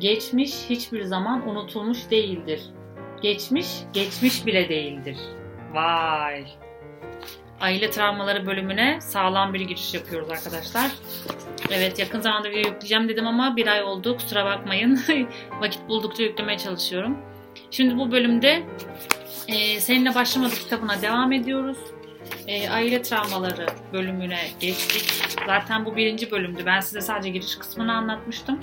Geçmiş hiçbir zaman unutulmuş değildir. Geçmiş, geçmiş bile değildir. Vay! Aile travmaları bölümüne sağlam bir giriş yapıyoruz arkadaşlar. Evet, yakın zamanda video yükleyeceğim dedim ama bir ay oldu, kusura bakmayın. Vakit buldukça yüklemeye çalışıyorum. Şimdi bu bölümde Seninle Başlamadı kitabına devam ediyoruz. Aile travmaları bölümüne geçtik. Zaten bu birinci bölümdü. Ben size sadece giriş kısmını anlatmıştım.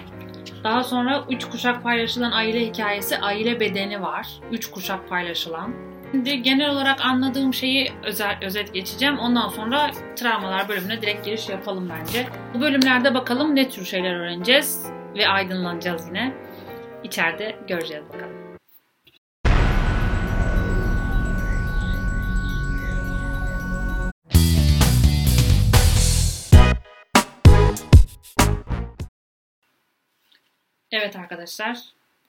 Daha sonra 3 kuşak paylaşılan aile hikayesi, aile bedeni var. 3 kuşak paylaşılan. Şimdi genel olarak anladığım şeyi özet geçeceğim. Ondan sonra travmalar bölümüne direkt giriş yapalım bence. Bu bölümlerde bakalım ne tür şeyler öğreneceğiz ve aydınlanacağız yine. İçeride göreceğiz bakalım. Evet arkadaşlar,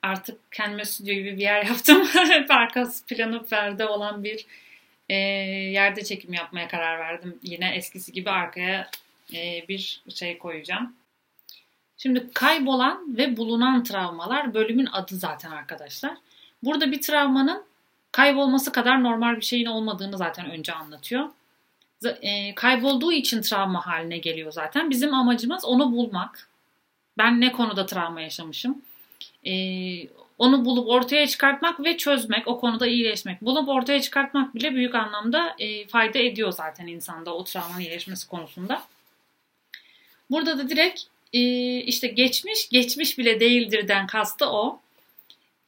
artık kendime stüdyo gibi bir yer yaptım. Arka planı perde olan bir yerde çekim yapmaya karar verdim. Yine eskisi gibi arkaya bir şey koyacağım. Şimdi kaybolan ve bulunan travmalar bölümün adı zaten arkadaşlar. Burada bir travmanın kaybolması kadar normal bir şeyin olmadığını zaten önce anlatıyor. Kaybolduğu için travma haline geliyor zaten. Bizim amacımız onu bulmak. Ben ne konuda travma yaşamışım? Onu bulup ortaya çıkartmak ve çözmek, o konuda iyileşmek. Bulup ortaya çıkartmak bile büyük anlamda fayda ediyor zaten insanda, o travmanın iyileşmesi konusunda. Burada da direkt işte geçmiş, geçmiş bile değildirden kastı o.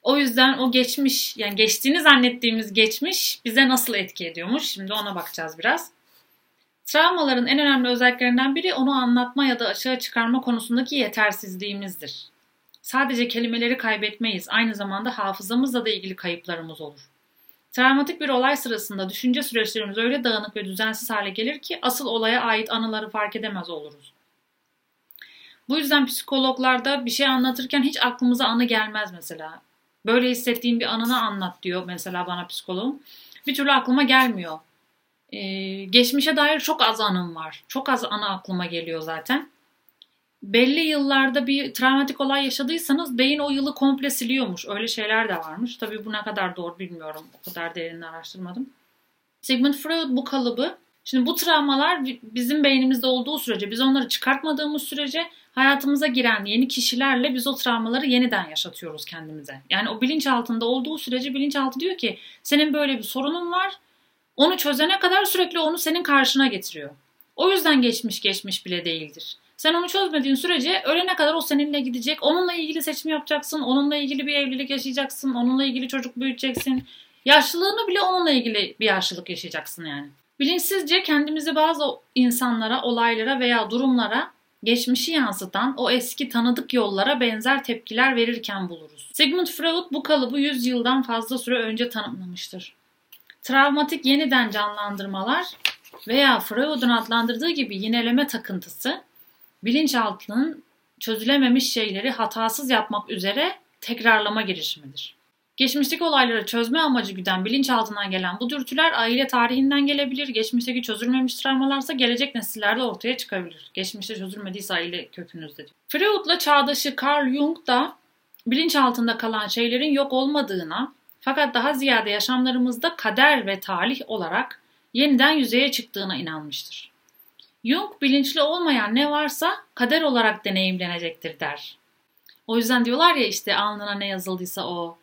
O yüzden o geçmiş, yani geçtiğini zannettiğimiz geçmiş bize nasıl etki ediyormuş? Şimdi ona bakacağız biraz. Travmaların en önemli özelliklerinden biri onu anlatma ya da açığa çıkarma konusundaki yetersizliğimizdir. Sadece kelimeleri kaybetmeyiz, aynı zamanda hafızamızla da ilgili kayıplarımız olur. Travmatik bir olay sırasında düşünce süreçlerimiz öyle dağınık ve düzensiz hale gelir ki asıl olaya ait anıları fark edemez oluruz. Bu yüzden psikologlarda bir şey anlatırken hiç aklımıza anı gelmez mesela. Böyle hissettiğim bir anını anlat diyor mesela bana psikoloğum. Bir türlü aklıma gelmiyor. Geçmişe dair çok az anım var. Çok az anı aklıma geliyor zaten. Belli yıllarda bir travmatik olay yaşadıysanız beyin o yılı komple siliyormuş. Öyle şeyler de varmış. Tabii bu ne kadar doğru bilmiyorum. O kadar derinini araştırmadım. Sigmund Freud bu kalıbı. Şimdi bu travmalar bizim beynimizde olduğu sürece, biz onları çıkartmadığımız sürece hayatımıza giren yeni kişilerle biz o travmaları yeniden yaşatıyoruz kendimize. Yani o bilinçaltında olduğu sürece bilinçaltı diyor ki senin böyle bir sorunun var. Onu çözene kadar sürekli onu senin karşına getiriyor. O yüzden geçmiş geçmiş bile değildir. Sen onu çözmediğin sürece ölene kadar o seninle gidecek. Onunla ilgili seçim yapacaksın. Onunla ilgili bir evlilik yaşayacaksın. Onunla ilgili çocuk büyüteceksin. Yaşlılığını bile onunla ilgili bir yaşlılık yaşayacaksın yani. Bilinçsizce kendimizi bazı insanlara, olaylara veya durumlara geçmişi yansıtan o eski tanıdık yollara benzer tepkiler verirken buluruz. Sigmund Freud bu kalıbı 100 yıldan fazla süre önce tanımlamıştır. Travmatik yeniden canlandırmalar veya Freud'un adlandırdığı gibi yineleme takıntısı, bilinçaltının çözülememiş şeyleri hatasız yapmak üzere tekrarlama girişimidir. Geçmişteki olayları çözme amacı güden bilinçaltından gelen bu dürtüler aile tarihinden gelebilir, geçmişteki çözülmemiş travmalarsa gelecek nesillerde ortaya çıkabilir. Geçmişte çözülmediyse aile kökünüzde. Freud'la çağdaşı Carl Jung da bilinçaltında kalan şeylerin yok olmadığına, fakat daha ziyade yaşamlarımızda kader ve talih olarak yeniden yüzeye çıktığına inanmıştır. Jung bilinçli olmayan ne varsa kader olarak deneyimlenecektir der. O yüzden diyorlar ya işte alnına ne yazıldıysa o,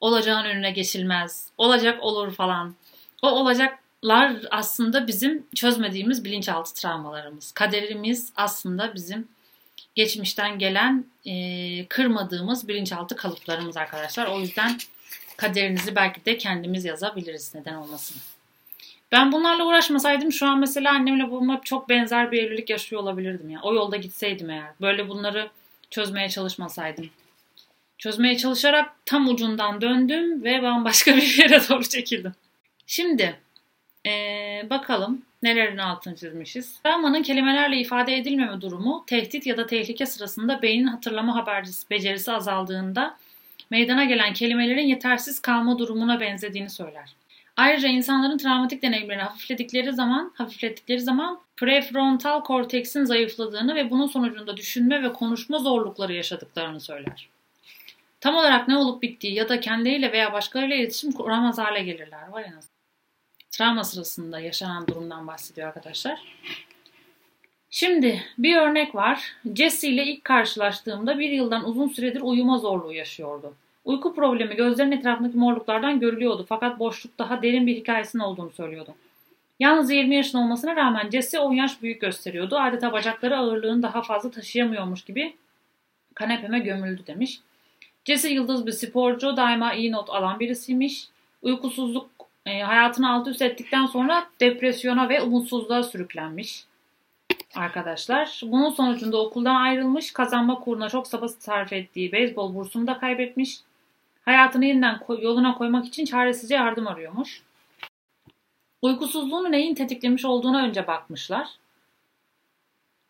olacağın önüne geçilmez, olacak olur falan. O olacaklar aslında bizim çözmediğimiz bilinçaltı travmalarımız. Kaderimiz aslında bizim geçmişten gelen kırmadığımız bilinçaltı kalıplarımız arkadaşlar. O yüzden kaderinizi belki de kendimiz yazabiliriz, neden olmasın. Ben bunlarla uğraşmasaydım şu an mesela annemle babama çok benzer bir evlilik yaşıyor olabilirdim ya. O yolda gitseydim eğer. Böyle bunları çözmeye çalışmasaydım. Çözmeye çalışarak tam ucundan döndüm ve bambaşka bir yere doğru çekildim. Şimdi bakalım nelerin altını çizmişiz. Travmanın kelimelerle ifade edilmeme durumu, tehdit ya da tehlike sırasında beynin hatırlama habercisi becerisi azaldığında meydana gelen kelimelerin yetersiz kalma durumuna benzediğini söyler. Ayrıca insanların travmatik deneyimlerini hafiflettikleri zaman prefrontal korteksin zayıfladığını ve bunun sonucunda düşünme ve konuşma zorlukları yaşadıklarını söyler. Tam olarak ne olup bittiği ya da kendileriyle veya başkalarıyla iletişim kuramaz hale gelirler. Var en azından. Travma sırasında yaşanan durumdan bahsediyor arkadaşlar. Şimdi bir örnek var. Jesse ile ilk karşılaştığımda 1 yıldan uzun süredir uyuma zorluğu yaşıyordu. Uyku problemi gözlerin etrafındaki morluklardan görülüyordu fakat boşluk daha derin bir hikayesinin olduğunu söylüyordu. Yalnız 20 yaşında olmasına rağmen Jesse 10 yaş büyük gösteriyordu. Adeta bacakları ağırlığını daha fazla taşıyamıyormuş gibi kanepeme gömüldü demiş. Jesse yıldız bir sporcu, daima iyi not alan birisiymiş. Uykusuzluk hayatını alt üst ettikten sonra depresyona ve umutsuzluğa sürüklenmiş arkadaşlar. Bunun sonucunda okuldan ayrılmış, kazanma kuruna çok çaba sarf ettiği beyzbol bursunu da kaybetmiş. Hayatını yeniden yoluna koymak için çaresizce yardım arıyormuş. Uykusuzluğunu neyin tetiklemiş olduğuna önce bakmışlar.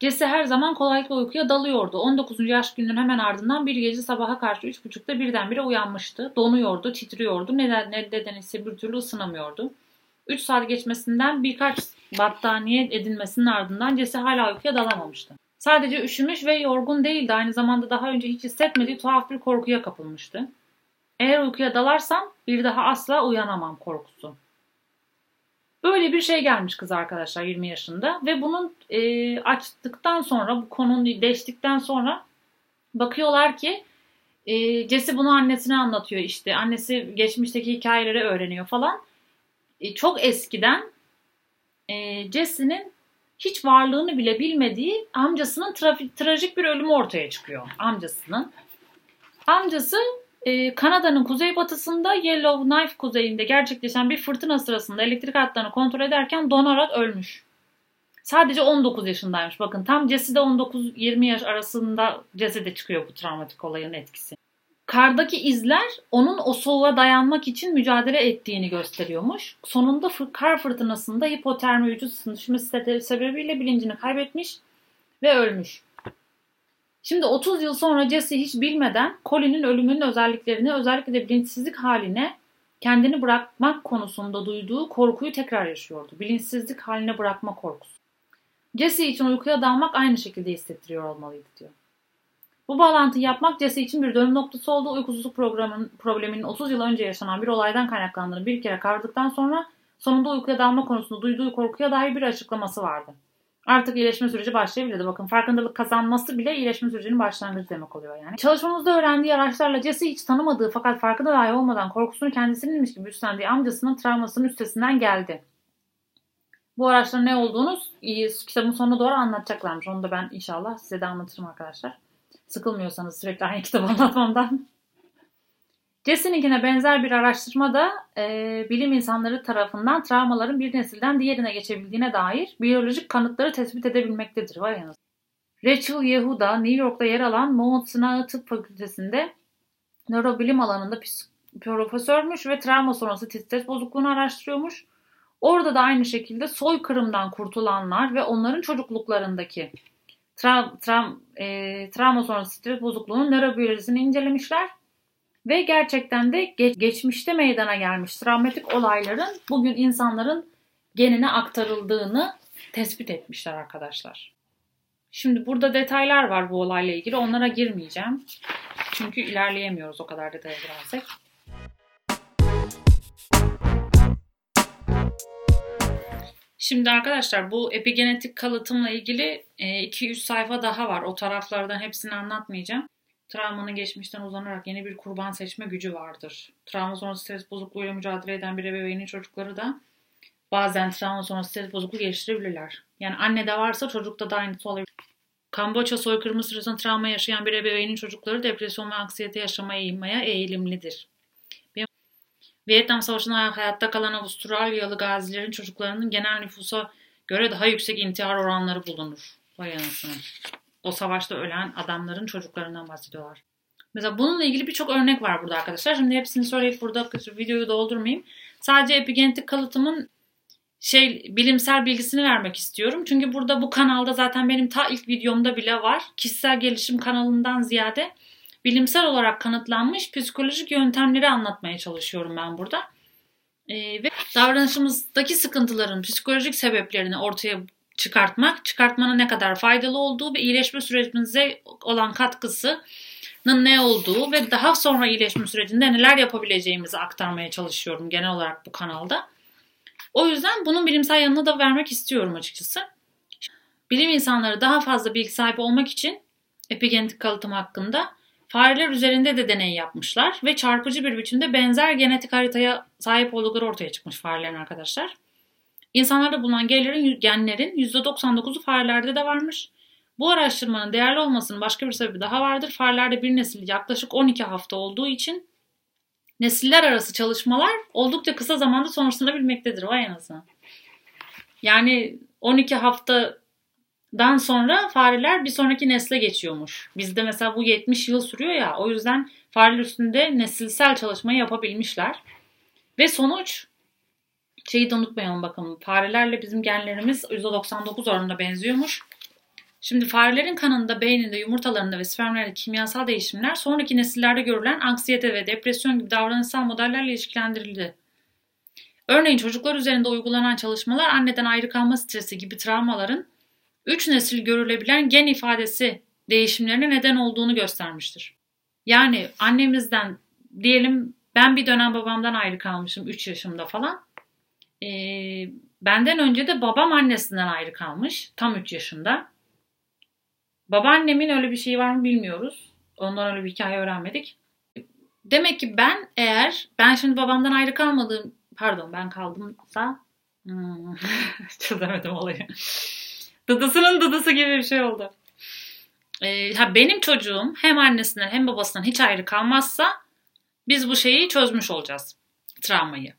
Jesse her zaman kolaylıkla uykuya dalıyordu. 19. yaş gününün hemen ardından bir gece sabaha karşı 3.30'da birdenbire uyanmıştı. Donuyordu, titriyordu. Neden ise bir türlü ısınamıyordu. 3 saat geçmesinden birkaç battaniye edinmesinin ardından Jesse hala uykuya dalamamıştı. Sadece üşümüş ve yorgun değildi. Aynı zamanda daha önce hiç hissetmediği tuhaf bir korkuya kapılmıştı. Eğer uykuya dalarsam bir daha asla uyanamam korkusu. Böyle bir şey gelmiş kız arkadaşlar 20 yaşında ve bunun açtıktan sonra, bu konunun değiştikten sonra bakıyorlar ki Jesse bunu annesine anlatıyor işte. Annesi geçmişteki hikayeleri öğreniyor falan. Çok eskiden Jesse'nin hiç varlığını bile bilmediği amcasının trajik bir ölümü ortaya çıkıyor. Amcasının. Amcası Kanada'nın kuzeybatısında Yellowknife kuzeyinde gerçekleşen bir fırtına sırasında elektrik hatlarını kontrol ederken donarak ölmüş. Sadece 19 yaşındaymış. Bakın tam Jesse'de 19-20 yaş arasında Jesse'de çıkıyor bu travmatik olayın etkisi. Kardaki izler onun o soğuğa dayanmak için mücadele ettiğini gösteriyormuş. Sonunda kar fırtınasında hipotermi vücut ısınması sebebiyle bilincini kaybetmiş ve ölmüş. Şimdi 30 yıl sonra Jesse hiç bilmeden Colin'in ölümünün özelliklerini, özellikle de bilinçsizlik haline kendini bırakmak konusunda duyduğu korkuyu tekrar yaşıyordu. Bilinçsizlik haline bırakma korkusu. Jesse için uykuya dalmak aynı şekilde hissettiriyor olmalıydı diyor. Bu bağlantıyı yapmak Jesse için bir dönüm noktası oldu. Uykusuzluk probleminin 30 yıl önce yaşanan bir olaydan kaynaklandığını bir kere kavradıktan sonra sonunda uykuya dalma konusunda duyduğu korkuya dair bir açıklaması vardı. Artık iyileşme süreci başlayabilirdi. Bakın farkındalık kazanması bile iyileşme sürecinin başlangıcı demek oluyor yani. Çalışmamızda öğrendiği araçlarla Jesse hiç tanımadığı fakat farkında dahi olmadan korkusunu kendisininmiş gibi üstlendiği amcasının travmasının üstesinden geldi. Bu araçların ne olduğunu kitabın sonuna doğru anlatacaklarmış. Onu da ben inşallah size de anlatırım arkadaşlar. Sıkılmıyorsanız sürekli aynı kitabı anlatmamdan. Jesse'ninkine benzer bir araştırma da bilim insanları tarafından travmaların bir nesilden diğerine geçebildiğine dair biyolojik kanıtları tespit edebilmektedir. Vay anasını. Rachel Yehuda, New York'ta yer alan Mount Sinai Tıp Fakültesi'nde nörobilim alanında profesörmüş ve travma sonrası stres bozukluğunu araştırıyormuş. Orada da aynı şekilde soykırımdan kurtulanlar ve onların çocukluklarındaki travma sonrası stres bozukluğunun nörobiyolojisini incelemişler. Ve gerçekten de geçmişte meydana gelmiş travmatik olayların bugün insanların genine aktarıldığını tespit etmişler arkadaşlar. Şimdi burada detaylar var bu olayla ilgili. Onlara girmeyeceğim. Çünkü ilerleyemiyoruz o kadar detaya girersek. Şimdi arkadaşlar bu epigenetik kalıtımla ilgili 2-3 sayfa daha var. O taraflardan hepsini anlatmayacağım. Travmanın geçmişten uzanarak yeni bir kurban seçme gücü vardır. Travma sonrası stres bozukluğuyla mücadele eden bir ebeveynin çocukları da bazen travma sonrası stres bozukluğu geliştirebilirler. Yani annede varsa çocukta da aynısı olabilir. Kamboçya soykırımı sırasında travma yaşayan bir ebeveynin çocukları depresyon ve anksiyete yaşamaya eğilimlidir. Vietnam Savaşı'nda hayatta kalan Avustralyalı gazilerin çocuklarının genel nüfusa göre daha yüksek intihar oranları bulunur. Vay anasını. O savaşta ölen adamların çocuklarından bahsediyorlar. Mesela bununla ilgili birçok örnek var burada arkadaşlar. Şimdi hepsini söyleyip burada videoyu doldurmayayım. Sadece epigenetik kalıtımın bilimsel bilgisini vermek istiyorum. Çünkü burada bu kanalda zaten benim ta ilk videomda bile var. Kişisel gelişim kanalından ziyade bilimsel olarak kanıtlanmış psikolojik yöntemleri anlatmaya çalışıyorum ben burada. Ve davranışımızdaki sıkıntıların psikolojik sebeplerini ortaya çıkartmanın ne kadar faydalı olduğu ve iyileşme sürecimize olan katkısı, ne olduğu ve daha sonra iyileşme sürecinde neler yapabileceğimizi aktarmaya çalışıyorum genel olarak bu kanalda. O yüzden bunun bilimsel yanını da vermek istiyorum açıkçası. Bilim insanları daha fazla bilgi sahibi olmak için epigenetik kalıtım hakkında fareler üzerinde de deney yapmışlar ve çarpıcı bir biçimde benzer genetik haritaya sahip oldukları ortaya çıkmış farelerin arkadaşlar. İnsanlarda bulunan genlerin %99'u farelerde de varmış. Bu araştırmanın değerli olmasının başka bir sebebi daha vardır. Farelerde bir nesil yaklaşık 12 hafta olduğu için nesiller arası çalışmalar oldukça kısa zamanda sonuçlanabilmektedir. Vay anasını. Yani 12 haftadan sonra fareler bir sonraki nesle geçiyormuş. Bizde mesela bu 70 yıl sürüyor ya, o yüzden fareler üstünde nesilsel çalışmayı yapabilmişler. Ve sonuç, şeyi de unutmayalım bakalım, farelerle bizim genlerimiz %99 oranında benziyormuş. Şimdi farelerin kanında, beyninde, yumurtalarında ve spermlerinde kimyasal değişimler sonraki nesillerde görülen anksiyete ve depresyon gibi davranışsal modellerle ilişkilendirildi. Örneğin çocuklar üzerinde uygulanan çalışmalar anneden ayrı kalma stresi gibi travmaların 3 nesil görülebilen gen ifadesi değişimlerine neden olduğunu göstermiştir. Yani annemizden diyelim ben bir dönem babamdan ayrı kalmışım 3 yaşımda falan. Benden önce de babam annesinden ayrı kalmış tam 3 yaşında. Babaannemin öyle bir şeyi var mı bilmiyoruz. Ondan öyle bir hikaye öğrenmedik. Demek ki ben şimdi babamdan ayrı kalmadığım, pardon ben kaldımsa çözemedim olayı. Dadısının dadısı gibi bir şey oldu. Benim çocuğum hem annesinden hem babasından hiç ayrı kalmazsa biz bu şeyi çözmüş olacağız. Travmayı.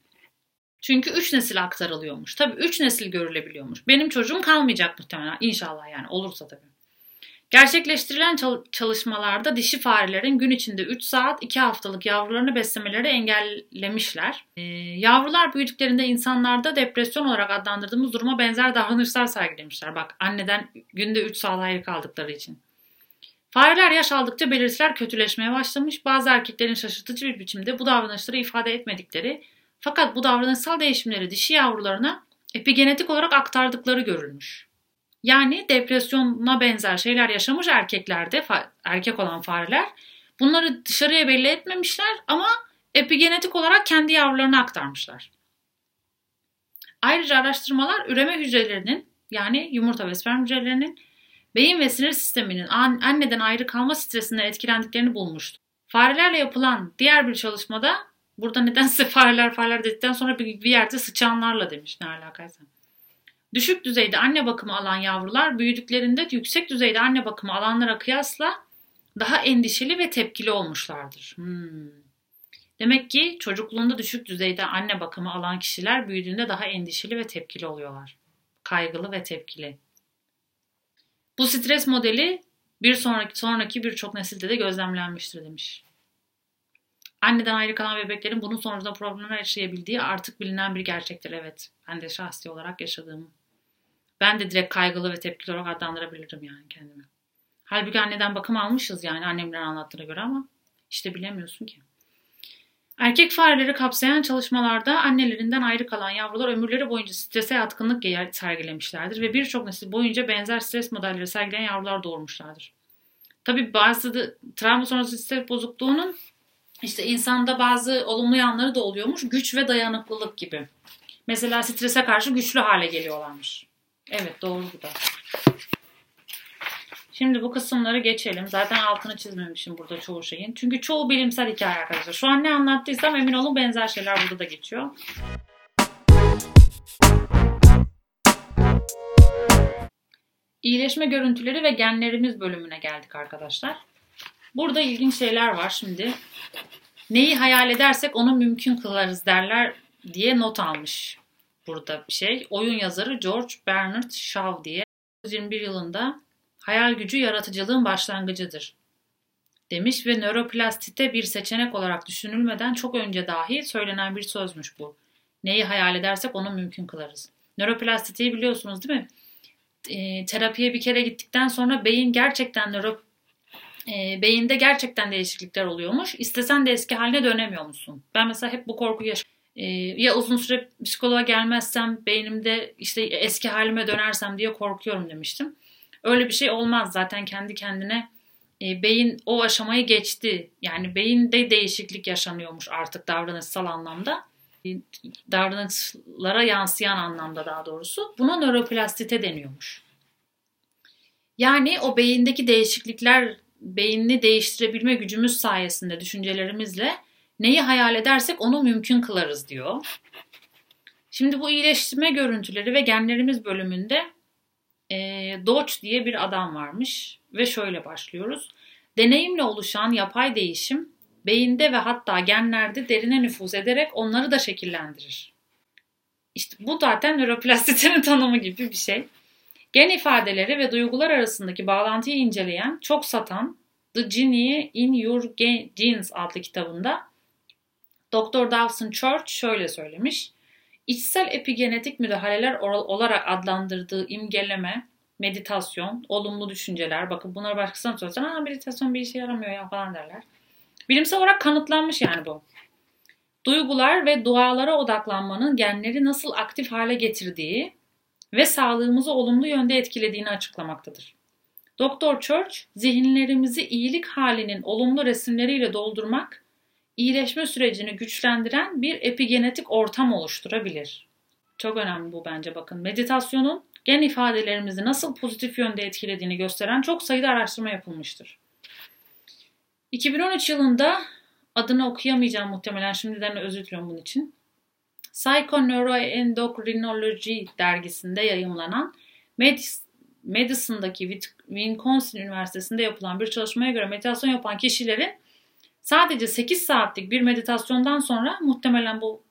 Çünkü 3 nesil aktarılıyormuş. Tabii 3 nesil görülebiliyormuş. Benim çocuğum kalmayacak muhtemelen. İnşallah yani olursa tabii. Gerçekleştirilen çalışmalarda dişi farelerin gün içinde 3 saat 2 haftalık yavrularını beslemeleri engellemişler. Yavrular büyüdüklerinde insanlarda depresyon olarak adlandırdığımız duruma benzer davranışlar sergilemişler. Bak anneden günde 3 saat ayrı kaldıkları için. Fareler yaş aldıkça belirtiler kötüleşmeye başlamış. Bazı erkeklerin şaşırtıcı bir biçimde bu davranışları ifade etmedikleri fakat bu davranışsal değişimleri dişi yavrularına epigenetik olarak aktardıkları görülmüş. Yani depresyona benzer şeyler yaşamış erkeklerde, erkek olan fareler bunları dışarıya belli etmemişler ama epigenetik olarak kendi yavrularına aktarmışlar. Ayrıca araştırmalar üreme hücrelerinin yani yumurta ve sperm hücrelerinin beyin ve sinir sisteminin anneden ayrı kalma stresinden etkilendiklerini bulmuştu. Farelerle yapılan diğer bir çalışmada burada nedense fareler dedikten sonra bir yerde sıçanlarla demiş, ne alakaysa. Düşük düzeyde anne bakımı alan yavrular büyüdüklerinde yüksek düzeyde anne bakımı alanlara kıyasla daha endişeli ve tepkili olmuşlardır. Demek ki çocukluğunda düşük düzeyde anne bakımı alan kişiler büyüdüğünde daha endişeli ve tepkili oluyorlar. Kaygılı ve tepkili. Bu stres modeli bir sonraki birçok nesilde de gözlemlenmiştir demiş. Anneden ayrı kalan bebeklerin bunun sonucunda problemler yaşayabildiği artık bilinen bir gerçektir. Evet, ben de şahsi olarak yaşadığım. Ben de direkt kaygılı ve tepkili olarak adlandırabilirim yani kendimi. Halbuki anneden bakım almışız yani annemden anlattığına göre ama işte bilemiyorsun ki. Erkek fareleri kapsayan çalışmalarda annelerinden ayrı kalan yavrular ömürleri boyunca strese yatkınlık sergilemişlerdir ve birçok nesil boyunca benzer stres modelleri sergileyen yavrular doğurmuşlardır. Tabii bazı travma sonrası stres bozukluğunun İşte insanda bazı olumlu yanları da oluyormuş. Güç ve dayanıklılık gibi. Mesela strese karşı güçlü hale geliyorlarmış. Evet doğru bu da. Şimdi bu kısımları geçelim. Zaten altını çizmemişim burada çoğu şeyin. Çünkü çoğu bilimsel hikaye arkadaşlar. Şu an ne anlattıysam emin olun benzer şeyler burada da geçiyor. İyileşme görüntüleri ve genlerimiz bölümüne geldik arkadaşlar. Burada ilginç şeyler var şimdi. Neyi hayal edersek onu mümkün kılarız derler diye not almış burada bir şey. Oyun yazarı George Bernard Shaw diye 1921 yılında hayal gücü yaratıcılığın başlangıcıdır demiş ve nöroplastite bir seçenek olarak düşünülmeden çok önce dahi söylenen bir sözmüş bu. Neyi hayal edersek onu mümkün kılarız. Nöroplastiteyi biliyorsunuz değil mi? Terapiye bir kere gittikten sonra beyinde gerçekten değişiklikler oluyormuş. İstesen de eski haline dönemiyormuşsun. Ben mesela hep bu korku yaşıyorum. Ya uzun süre psikoloğa gelmezsem beynimde işte eski halime dönersem diye korkuyorum demiştim. Öyle bir şey olmaz zaten kendi kendine beyin o aşamayı geçti. Yani beyinde değişiklik yaşanıyormuş artık davranışsal anlamda. Davranışlara yansıyan anlamda daha doğrusu. Buna nöroplastite deniyormuş. Yani o beyindeki değişiklikler, beynini değiştirebilme gücümüz sayesinde düşüncelerimizle neyi hayal edersek onu mümkün kılarız diyor. Şimdi bu iyileştirme görüntüleri ve genlerimiz bölümünde Dodge diye bir adam varmış ve şöyle başlıyoruz. Deneyimle oluşan yapay değişim beyinde ve hatta genlerde derine nüfuz ederek onları da şekillendirir. İşte bu zaten nöroplastisitenin tanımı gibi bir şey. Gen ifadeleri ve duygular arasındaki bağlantıyı inceleyen, çok satan The Genie in Your Genes adlı kitabında Dr. Dawson Church şöyle söylemiş. İçsel epigenetik müdahaleler olarak adlandırdığı imgeleme, meditasyon, olumlu düşünceler, bakın bunlara başkasına sorsan meditasyon bir işe yaramıyor ya falan derler. Bilimsel olarak kanıtlanmış yani bu. Duygular ve dualara odaklanmanın genleri nasıl aktif hale getirdiği ve sağlığımızı olumlu yönde etkilediğini açıklamaktadır. Dr. Church, zihinlerimizi iyilik halinin olumlu resimleriyle doldurmak, iyileşme sürecini güçlendiren bir epigenetik ortam oluşturabilir. Çok önemli bu bence bakın. Meditasyonun gen ifadelerimizi nasıl pozitif yönde etkilediğini gösteren çok sayıda araştırma yapılmıştır. 2013 yılında, adını okuyamayacağım muhtemelen, şimdiden özür diliyorum bunun için, Psychoneuroendocrinology dergisinde yayımlanan Madison'daki Wisconsin Üniversitesi'nde yapılan bir çalışmaya göre meditasyon yapan kişilerin sadece 8 saatlik bir meditasyondan sonra, muhtemelen bu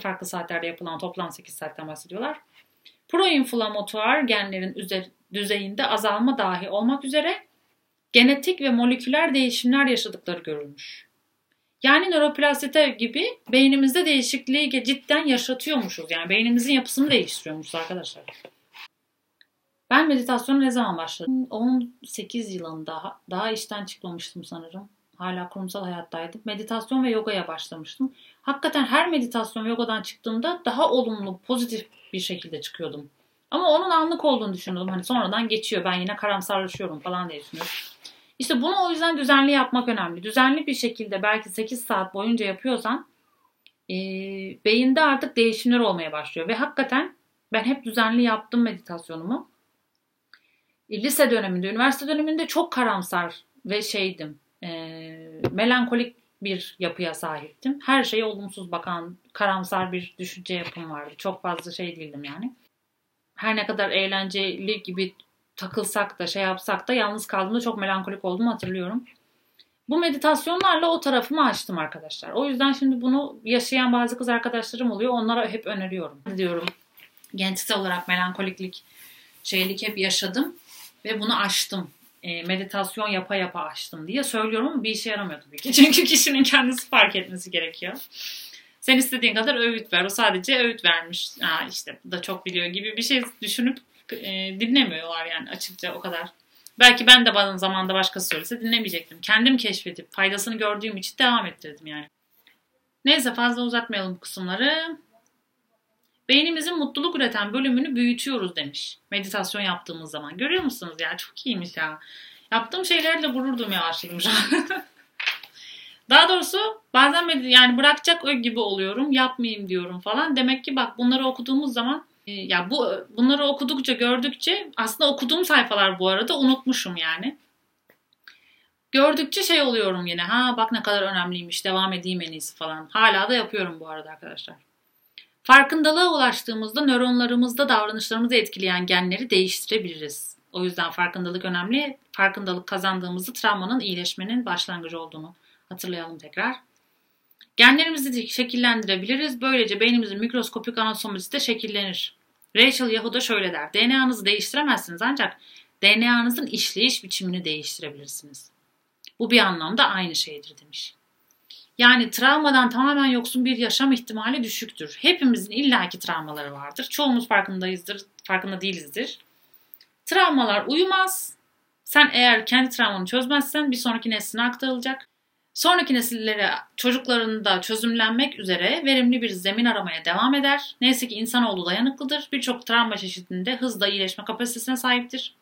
farklı saatlerde yapılan, toplam 8 saatten bahsediyorlar, proinflamatuar genlerin düzeyinde azalma dahi olmak üzere genetik ve moleküler değişimler yaşadıkları görülmüş. Yani nöroplastisite gibi beynimizde değişikliği cidden yaşatıyormuşuz. Yani beynimizin yapısını değiştiriyormuşuz arkadaşlar. Ben meditasyona ne zaman başladım? 18 yılında daha işten çıkmamıştım sanırım. Hala kurumsal hayattaydım. Meditasyon ve yogaya başlamıştım. Hakikaten her meditasyon ve yogadan çıktığımda daha olumlu, pozitif bir şekilde çıkıyordum. Ama onun anlık olduğunu düşünüyordum. Hani sonradan geçiyor, ben yine karamsarlaşıyorum falan diye düşünüyordum. İşte bunu o yüzden düzenli yapmak önemli. Düzenli bir şekilde belki 8 saat boyunca yapıyorsan beyinde artık değişimler olmaya başlıyor. Ve hakikaten ben hep düzenli yaptım meditasyonumu. Lise döneminde, üniversite döneminde çok karamsar ve şeydim. Melankolik bir yapıya sahiptim. Her şeye olumsuz bakan, karamsar bir düşünce yapım vardı. Çok fazla şey değildim yani. Her ne kadar eğlenceli gibi takılsak da şey yapsak da yalnız kaldığımda çok melankolik olduğumu hatırlıyorum. Bu meditasyonlarla o tarafımı açtım arkadaşlar. O yüzden şimdi bunu yaşayan bazı kız arkadaşlarım oluyor. Onlara hep öneriyorum. Diyorum, gençsel olarak melankoliklik, şeylik hep yaşadım ve bunu açtım. Meditasyon yapa açtım diye söylüyorum ama bir işe yaramıyor tabii ki. Çünkü kişinin kendisi fark etmesi gerekiyor. Sen istediğin kadar öğüt ver. O sadece öğüt vermiş. Ha işte bu da çok biliyor gibi bir şey düşünüp dinlemiyorlar yani açıkça o kadar. Belki ben de bazı zamanda başkası söylese dinlemeyecektim. Kendim keşfedip faydasını gördüğüm için devam ettirdim yani. Neyse fazla uzatmayalım bu kısımları. Beynimizin mutluluk üreten bölümünü büyütüyoruz demiş. Meditasyon yaptığımız zaman. Görüyor musunuz ya? Çok iyiymiş ya. Yaptığım şeylerle gurur duyuyor aşkım şu an. Daha doğrusu bazen yani bırakacak gibi oluyorum, yapmayayım diyorum falan. Demek ki bak bunları okuduğumuz zaman, ya bunları okudukça, gördükçe, aslında okuduğum sayfalar bu arada unutmuşum yani. Gördükçe şey oluyorum yine, ha bak ne kadar önemliymiş, devam edeyim en iyisi falan. Hala da yapıyorum bu arada arkadaşlar. Farkındalığa ulaştığımızda nöronlarımızda davranışlarımızı etkileyen genleri değiştirebiliriz. O yüzden farkındalık önemli. Farkındalık kazandığımızda travmanın, iyileşmenin başlangıcı olduğunu hatırlayalım tekrar. Genlerimizi şekillendirebiliriz. Böylece beynimizin mikroskopik anatomisi de şekillenir. Rachel Yehuda şöyle der. DNA'nızı değiştiremezsiniz ancak DNA'nızın işleyiş biçimini değiştirebilirsiniz. Bu bir anlamda aynı şeydir demiş. Yani travmadan tamamen yoksun bir yaşam ihtimali düşüktür. Hepimizin illaki travmaları vardır. Çoğumuz farkındayızdır, farkında değilizdir. Travmalar uyumaz. Sen eğer kendi travmanı çözmezsen bir sonraki nesline aktarılacak. Sonraki nesillere, çocuklarında çözümlenmek üzere verimli bir zemin aramaya devam eder. Neyse ki insanoğlu dayanıklıdır. Birçok travma çeşidinde hızla iyileşme kapasitesine sahiptir.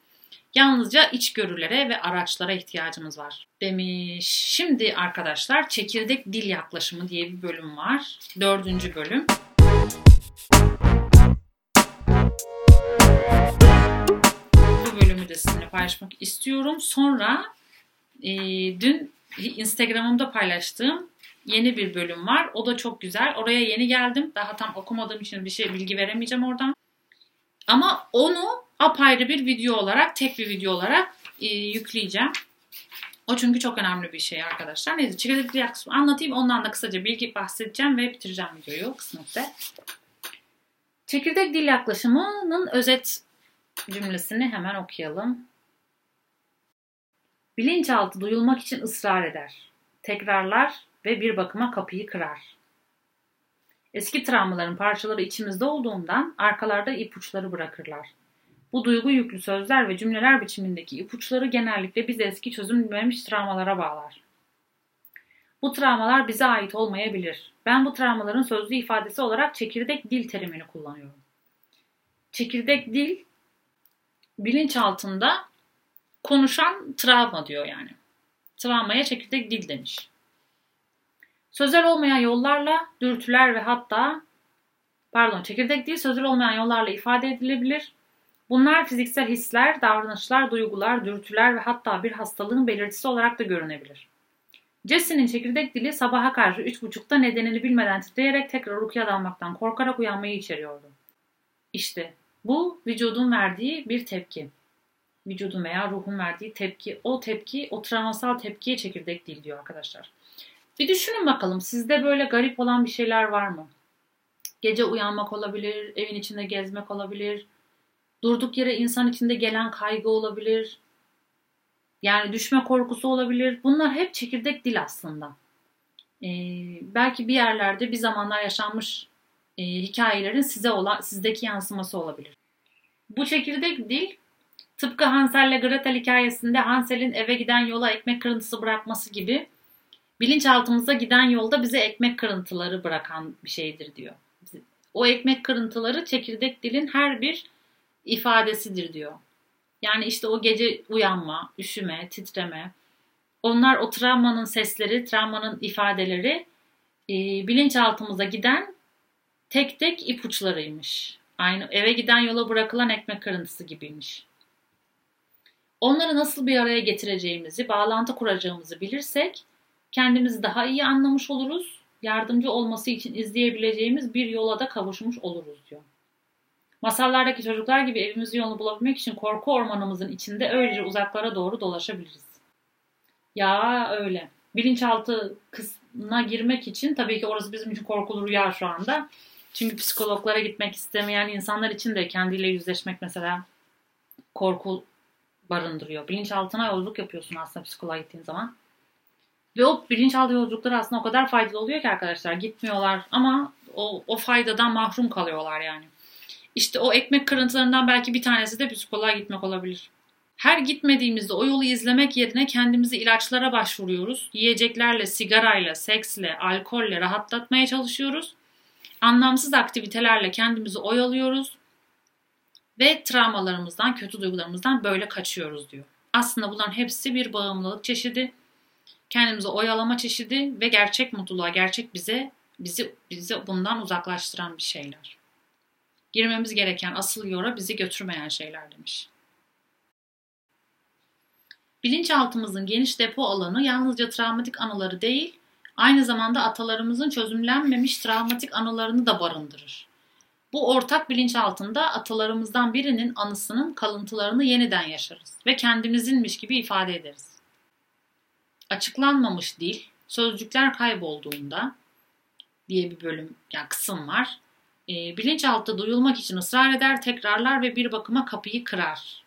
Yalnızca içgörülere ve araçlara ihtiyacımız var demiş. Şimdi arkadaşlar çekirdek dil yaklaşımı diye bir bölüm var. 4. bölüm. Bu bölümü de sizinle paylaşmak istiyorum. Sonra dün Instagram'ımda paylaştığım yeni bir bölüm var. O da çok güzel. Oraya yeni geldim. Daha tam okumadığım için bir şey bilgi veremeyeceğim oradan. Ama onu apayrı bir video olarak, tek bir video olarak yükleyeceğim. O çünkü çok önemli bir şey arkadaşlar. Neyse çekirdek dil kısmını anlatayım. Ondan da kısaca bilgi bahsedeceğim ve bitireceğim videoyu kısmette. Çekirdek dil yaklaşımının özet cümlesini hemen okuyalım. Bilinçaltı duyulmak için ısrar eder. Tekrarlar ve bir bakıma kapıyı kırar. Eski travmaların parçaları içimizde olduğundan arkalarda ipuçları bırakırlar. Bu duygu yüklü sözler ve cümleler biçimindeki ipuçları genellikle bizi eski çözümlenmemiş travmalara bağlar. Bu travmalar bize ait olmayabilir. Ben bu travmaların sözlü ifadesi olarak çekirdek dil terimini kullanıyorum. Çekirdek dil, bilinçaltında konuşan travma diyor yani. Travmaya çekirdek dil demiş. Çekirdek dil sözel olmayan yollarla ifade edilebilir. Bunlar fiziksel hisler, davranışlar, duygular, dürtüler ve hatta bir hastalığın belirtisi olarak da görünebilir. Jesse'nin çekirdek dili sabaha karşı 3.30'da nedenini bilmeden titreyerek tekrar uykuya dalmaktan korkarak uyanmayı içeriyordu. İşte bu vücudun verdiği bir tepki. Vücudun veya ruhun verdiği tepki, o travmasal tepkiye çekirdek dil diyor arkadaşlar. Bir düşünün bakalım, sizde böyle garip olan bir şeyler var mı? Gece uyanmak olabilir, evin içinde gezmek olabilir, durduk yere insan içinde gelen kaygı olabilir, yani düşme korkusu olabilir. Bunlar hep çekirdek dil aslında. Belki bir yerlerde bir zamanlar yaşanmış hikayelerin sizdeki yansıması olabilir. Bu çekirdek dil, tıpkı Hansel ve Gretel hikayesinde Hansel'in eve giden yola ekmek kırıntısı bırakması gibi, bilinçaltımıza giden yolda bize ekmek kırıntıları bırakan bir şeydir diyor. O ekmek kırıntıları çekirdek dilin her bir ifadesidir diyor. Yani işte o gece uyanma, üşüme, titreme, onlar o travmanın sesleri, travmanın ifadeleri bilinçaltımıza giden tek tek ipuçlarıymış. Aynı eve giden yola bırakılan ekmek kırıntısı gibiymiş. Onları nasıl bir araya getireceğimizi, bağlantı kuracağımızı bilirsek, kendimizi daha iyi anlamış oluruz, yardımcı olması için izleyebileceğimiz bir yola da kavuşmuş oluruz diyor. Masallardaki çocuklar gibi evimizin yolunu bulabilmek için korku ormanımızın içinde öylece uzaklara doğru dolaşabiliriz. Ya öyle. Bilinçaltı kısmına girmek için, tabii ki orası bizim için korkulu rüya şu anda. Çünkü psikologlara gitmek istemeyen insanlar için de kendiyle yüzleşmek mesela korku barındırıyor. Bilinçaltına yolculuk yapıyorsun aslında psikoloğa gittiğin zaman. Ve o bilinçaltı yolculukları aslında o kadar faydalı oluyor ki arkadaşlar, gitmiyorlar ama o faydadan mahrum kalıyorlar yani. İşte o ekmek kırıntılarından belki bir tanesi de psikoloğa gitmek olabilir. Her gitmediğimizde o yolu izlemek yerine kendimizi ilaçlara başvuruyoruz. Yiyeceklerle, sigarayla, seksle, alkolle rahatlatmaya çalışıyoruz. Anlamsız aktivitelerle kendimizi oyalıyoruz. Ve travmalarımızdan, kötü duygularımızdan böyle kaçıyoruz diyor. Aslında bunların hepsi bir bağımlılık çeşidi. Kendimizi oyalama çeşidi ve gerçek mutluluğa, gerçek bizi bundan uzaklaştıran bir şeyler. Girmemiz gereken asıl yola bizi götürmeyen şeyler demiş. Bilinçaltımızın geniş depo alanı yalnızca travmatik anıları değil, aynı zamanda atalarımızın çözümlenmemiş travmatik anılarını da barındırır. Bu ortak bilinçaltında atalarımızdan birinin anısının kalıntılarını yeniden yaşarız ve kendimizinmiş gibi ifade ederiz. Açıklanmamış dil, sözcükler kaybolduğunda diye bir bölüm, yani kısım var. Bilinçaltı duyulmak için ısrar eder, tekrarlar ve bir bakıma kapıyı kırar.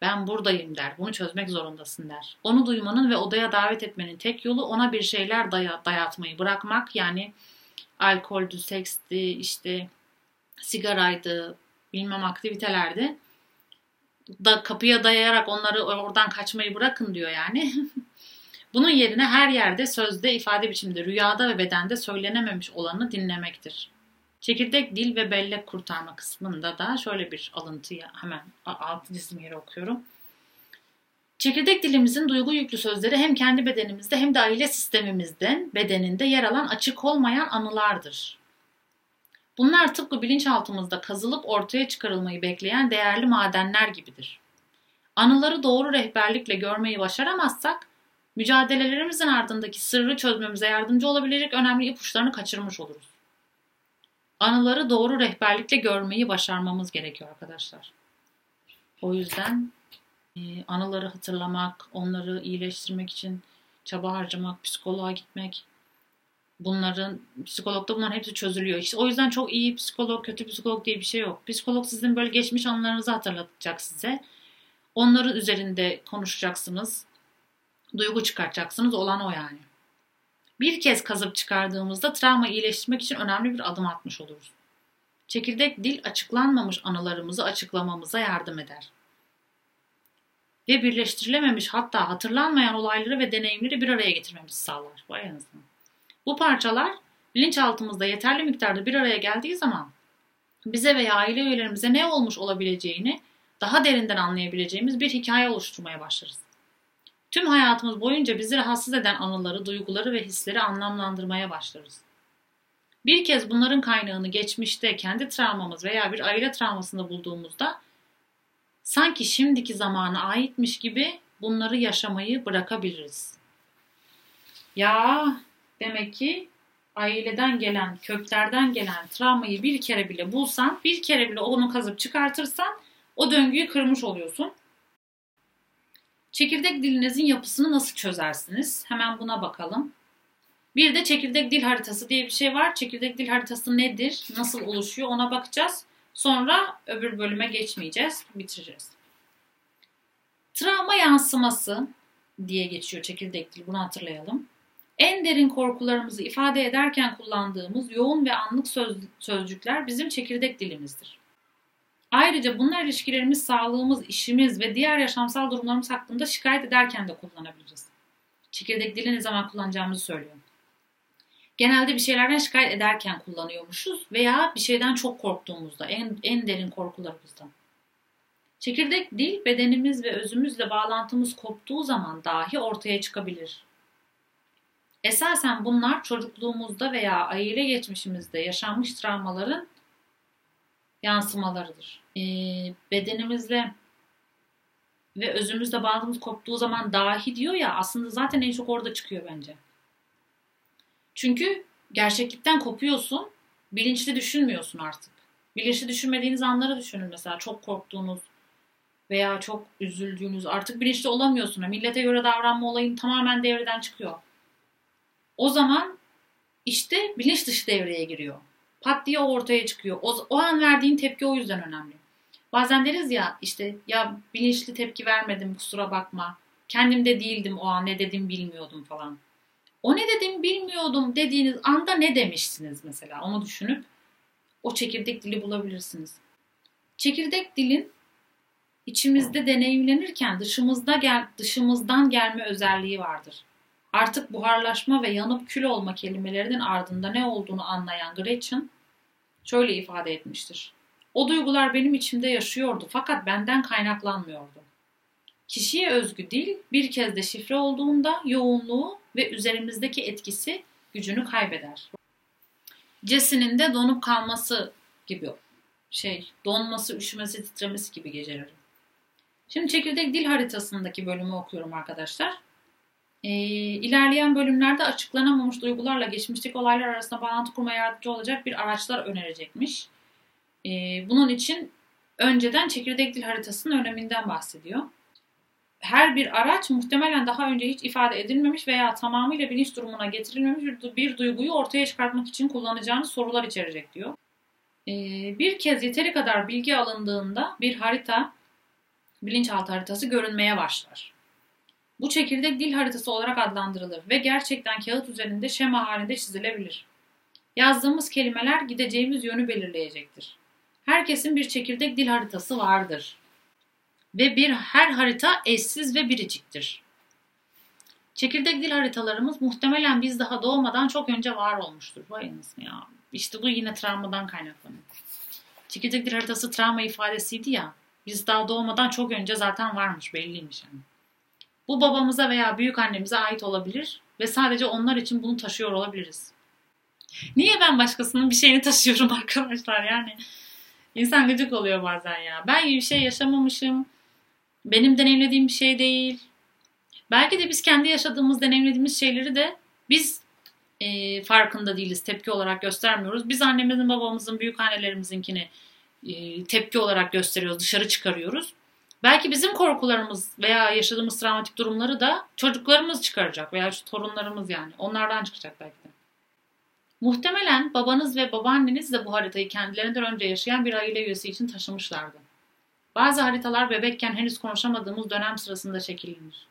Ben buradayım der, bunu çözmek zorundasın der. Onu duymanın ve odaya davet etmenin tek yolu ona bir şeyler dayatmayı bırakmak. Yani alkoldü, seksti, işte sigaraydı, bilmem aktivitelerdi. Kapıya dayayarak onları oradan kaçmayı bırakın diyor yani. Bunun yerine her yerde, sözde, ifade biçiminde, rüyada ve bedende söylenememiş olanı dinlemektir. Çekirdek dil ve bellek kurtarma kısmında da şöyle bir alıntıyı hemen altı çizim yeri okuyorum. Çekirdek dilimizin duygu yüklü sözleri hem kendi bedenimizde hem de aile sistemimizden bedeninde yer alan açık olmayan anılardır. Bunlar tıpkı bilinçaltımızda kazılıp ortaya çıkarılmayı bekleyen değerli madenler gibidir. Anıları doğru rehberlikle görmeyi başaramazsak, mücadelelerimizin ardındaki sırrı çözmemize yardımcı olabilecek önemli ipuçlarını kaçırmış oluruz. Anıları doğru rehberlikle görmeyi başarmamız gerekiyor arkadaşlar. O yüzden anıları hatırlamak, onları iyileştirmek için çaba harcamak, psikoloğa gitmek, psikologda bunların hepsi çözülüyor. İşte o yüzden çok iyi psikolog, kötü psikolog diye bir şey yok. Psikolog sizin böyle geçmiş anılarınızı hatırlatacak size. Onların üzerinde konuşacaksınız, duygu çıkartacaksınız, olan o yani. Bir kez kazıp çıkardığımızda travma iyileştirmek için önemli bir adım atmış oluruz. Çekirdek dil açıklanmamış anılarımızı açıklamamıza yardım eder. Ve birleştirilememiş hatta hatırlanmayan olayları ve deneyimleri bir araya getirmemizi sağlar. Vay anasını. Bu parçalar bilinçaltımızda yeterli miktarda bir araya geldiği zaman bize veya aile üyelerimize ne olmuş olabileceğini daha derinden anlayabileceğimiz bir hikaye oluşturmaya başlarız. Tüm hayatımız boyunca bizi rahatsız eden anıları, duyguları ve hisleri anlamlandırmaya başlarız. Bir kez bunların kaynağını geçmişte kendi travmamız veya bir aile travmasında bulduğumuzda sanki şimdiki zamana aitmiş gibi bunları yaşamayı bırakabiliriz. Ya demek ki aileden gelen, köklerden gelen travmayı bir kere bile bulsan, bir kere bile onu kazıp çıkartırsan o döngüyü kırmış oluyorsun. Çekirdek dilinizin yapısını nasıl çözersiniz? Hemen buna bakalım. Bir de çekirdek dil haritası diye bir şey var. Çekirdek dil haritası nedir? Nasıl oluşuyor? Ona bakacağız. Sonra öbür bölüme geçmeyeceğiz. Bitireceğiz. Travma yansıması diye geçiyor çekirdek dil. Bunu hatırlayalım. En derin korkularımızı ifade ederken kullandığımız yoğun ve anlık sözcükler bizim çekirdek dilimizdir. Ayrıca bunlar ilişkilerimiz, sağlığımız, işimiz ve diğer yaşamsal durumlarımız hakkında şikayet ederken de kullanabiliriz. Çekirdek dili ne zaman kullanacağımızı söylüyorum. Genelde bir şeylerden şikayet ederken kullanıyormuşuz veya bir şeyden çok korktuğumuzda, en derin korkularımızdan. Çekirdek dil bedenimiz ve özümüzle bağlantımız koptuğu zaman dahi ortaya çıkabilir. Esasen bunlar çocukluğumuzda veya aile geçmişimizde yaşanmış travmaların yansımalarıdır. Bedenimizle ve özümüzle bağlantımız koptuğu zaman dahi diyor ya, aslında zaten en çok orada çıkıyor bence. Çünkü gerçeklikten kopuyorsun, bilinçli düşünmüyorsun artık. Bilinçli düşünmediğiniz anları düşünün mesela, çok korktuğunuz veya çok üzüldüğünüz, artık bilinçli olamıyorsun. Millete göre davranma olayın tamamen devreden çıkıyor. O zaman işte bilinç dışı devreye giriyor. Pat diye ortaya çıkıyor. O an verdiğin tepki o yüzden önemli. Bazen deriz ya işte, ya bilinçli tepki vermedim kusura bakma. Kendimde değildim o an, ne dediğimi bilmiyordum falan. O ne dediğimi bilmiyordum dediğiniz anda ne demişsiniz mesela, onu düşünüp o çekirdek dili bulabilirsiniz. Çekirdek dilin içimizde deneyimlenirken dışımızdan gelme özelliği vardır. Artık buharlaşma ve yanıp kül olma kelimelerinin ardında ne olduğunu anlayan Gretchen şöyle ifade etmiştir. O duygular benim içimde yaşıyordu fakat benden kaynaklanmıyordu. Kişiye özgü dil bir kez de şifre olduğunda yoğunluğu ve üzerimizdeki etkisi gücünü kaybeder. Jesse'nin de donup kalması gibi, donması, üşümesi, titremesi gibi geceleri. Şimdi çekirdek dil haritasındaki bölümü okuyorum arkadaşlar. İlerleyen bölümlerde açıklanamamış duygularla geçmişteki olaylar arasında bağlantı kurmaya yardımcı olacak bir araçlar önerecekmiş. Bunun için önceden çekirdek dil haritasının öneminden bahsediyor. Her bir araç muhtemelen daha önce hiç ifade edilmemiş veya tamamıyla bilinç durumuna getirilmemiş bir duyguyu ortaya çıkartmak için kullanacağınız sorular içerecek diyor. Bir kez yeteri kadar bilgi alındığında bir harita, bilinçaltı haritası görünmeye başlar. Bu çekirdek dil haritası olarak adlandırılır ve gerçekten kağıt üzerinde şema halinde çizilebilir. Yazdığımız kelimeler gideceğimiz yönü belirleyecektir. Herkesin bir çekirdek dil haritası vardır. Ve her harita eşsiz ve biriciktir. Çekirdek dil haritalarımız muhtemelen biz daha doğmadan çok önce var olmuştur. Vay anasını ya. İşte bu yine travmadan kaynaklanıyor. Çekirdek dil haritası travma ifadesiydi ya. Biz daha doğmadan çok önce zaten varmış, belliymiş yani. Bu babamıza veya büyük annemize ait olabilir ve sadece onlar için bunu taşıyor olabiliriz. Niye ben başkasının bir şeyini taşıyorum arkadaşlar? Yani insan gıcık oluyor bazen ya. Ben bir şey yaşamamışım. Benim deneyimlediğim bir şey değil. Belki de biz kendi yaşadığımız, deneyimlediğimiz şeyleri de biz farkında değiliz. Tepki olarak göstermiyoruz. Biz annemizin, babamızın, büyük annelerimizinkini tepki olarak gösteriyoruz. Dışarı çıkarıyoruz. Belki bizim korkularımız veya yaşadığımız travmatik durumları da çocuklarımız çıkaracak veya torunlarımız yani. Onlardan çıkacak belki de. Muhtemelen babanız ve babaanneniz de bu haritayı kendilerinden önce yaşayan bir aile üyesi için taşımışlardı. Bazı haritalar bebekken henüz konuşamadığımız dönem sırasında şekillenir.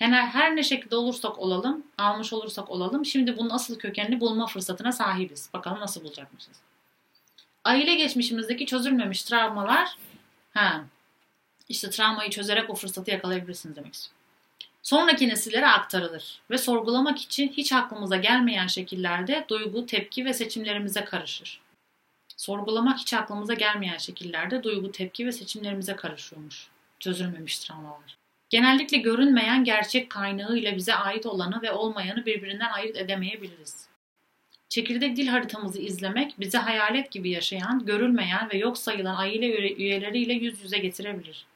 Yani her ne şekilde olursak olalım, almış olursak olalım, şimdi bunun asıl kökenini bulma fırsatına sahibiz. Bakalım nasıl bulacakmışız. Aile geçmişimizdeki çözülmemiş travmalar, işte travmayı çözerek o fırsatı yakalayabilirsiniz demek istiyorum. Sonraki nesillere aktarılır ve sorgulamak için hiç aklımıza gelmeyen şekillerde duygu, tepki ve seçimlerimize karışır. Sorgulamak hiç aklımıza gelmeyen şekillerde duygu, tepki ve seçimlerimize karışıyormuş. Çözülmemiş travmalar. Genellikle görünmeyen gerçek kaynağıyla bize ait olanı ve olmayanı birbirinden ayırt edemeyebiliriz. Çekirdek dil haritamızı izlemek bizi hayalet gibi yaşayan, görülmeyen ve yok sayılan aile üyeleriyle yüz yüze getirebilir.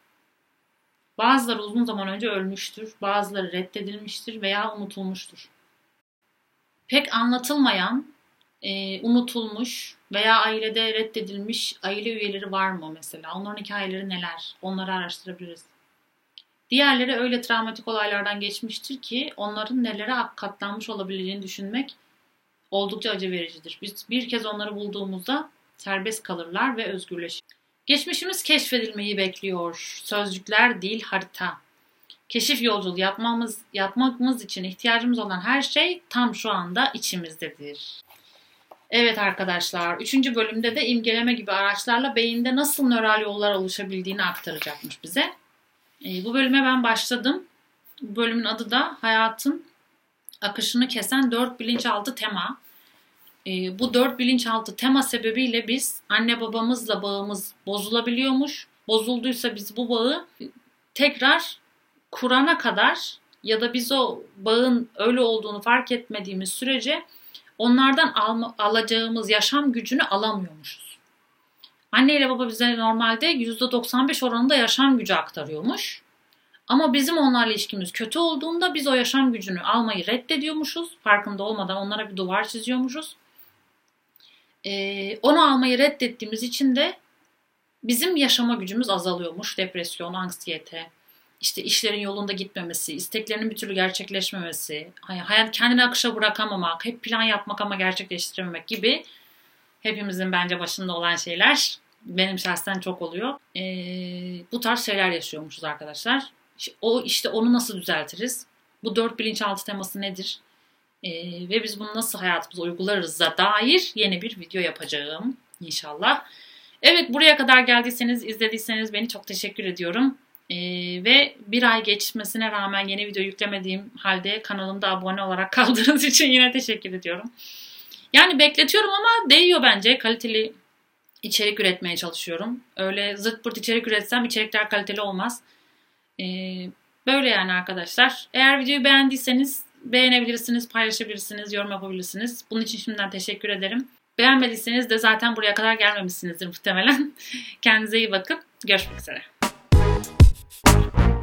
Bazıları uzun zaman önce ölmüştür, bazıları reddedilmiştir veya unutulmuştur. Pek anlatılmayan, unutulmuş veya ailede reddedilmiş aile üyeleri var mı mesela? Onların hikayeleri neler? Onları araştırabiliriz. Diğerleri öyle travmatik olaylardan geçmiştir ki onların nelere katlanmış olabileceğini düşünmek oldukça acı vericidir. Biz bir kez onları bulduğumuzda serbest kalırlar ve özgürleşir. Geçmişimiz keşfedilmeyi bekliyor. Sözcükler, dil, harita. Keşif yolculuğu yapmamız için ihtiyacımız olan her şey tam şu anda içimizdedir. Evet arkadaşlar, 3. bölümde de imgeleme gibi araçlarla beyinde nasıl nöral yollar oluşabildiğini aktaracakmış bize. Bu bölüme ben başladım. Bu bölümün adı da hayatın akışını kesen 4 bilinçaltı tema. Bu 4 bilinçaltı tema sebebiyle biz anne babamızla bağımız bozulabiliyormuş. Bozulduysa biz bu bağı tekrar kurana kadar ya da biz o bağın öyle olduğunu fark etmediğimiz sürece onlardan alacağımız yaşam gücünü alamıyormuşuz. Anne ile baba bize normalde %95 oranında yaşam gücü aktarıyormuş. Ama bizim onlarla ilişkimiz kötü olduğunda biz o yaşam gücünü almayı reddediyormuşuz. Farkında olmadan onlara bir duvar çiziyormuşuz. Onu almayı reddettiğimiz için de bizim yaşama gücümüz azalıyormuş. Depresyon, anksiyete, işte işlerin yolunda gitmemesi, isteklerinin bir türlü gerçekleşmemesi, hayat kendini akışa bırakamamak, hep plan yapmak ama gerçekleştirememek gibi hepimizin bence başında olan şeyler. Benim şahsen çok oluyor. Bu tarz şeyler yaşıyormuşuz arkadaşlar. Onu nasıl düzeltiriz? Bu 4 bilinçaltı teması nedir? Ve biz bunu nasıl hayatımıza uygularız'a dair yeni bir video yapacağım inşallah. Evet, buraya kadar geldiyseniz, izlediyseniz beni çok teşekkür ediyorum. Ve bir ay geçmesine rağmen yeni video yüklemediğim halde kanalımda abone olarak kaldığınız için yine teşekkür ediyorum. Yani bekletiyorum ama değiyor bence. Kaliteli içerik üretmeye çalışıyorum. Öyle zırt pırt içerik üretsem içerikler kaliteli olmaz. Böyle yani arkadaşlar. Eğer videoyu beğendiyseniz beğenebilirsiniz, paylaşabilirsiniz, yorum yapabilirsiniz. Bunun için şimdiden teşekkür ederim. Beğenmediyseniz de zaten buraya kadar gelmemişsinizdir muhtemelen. Kendinize iyi bakın. Görüşmek üzere.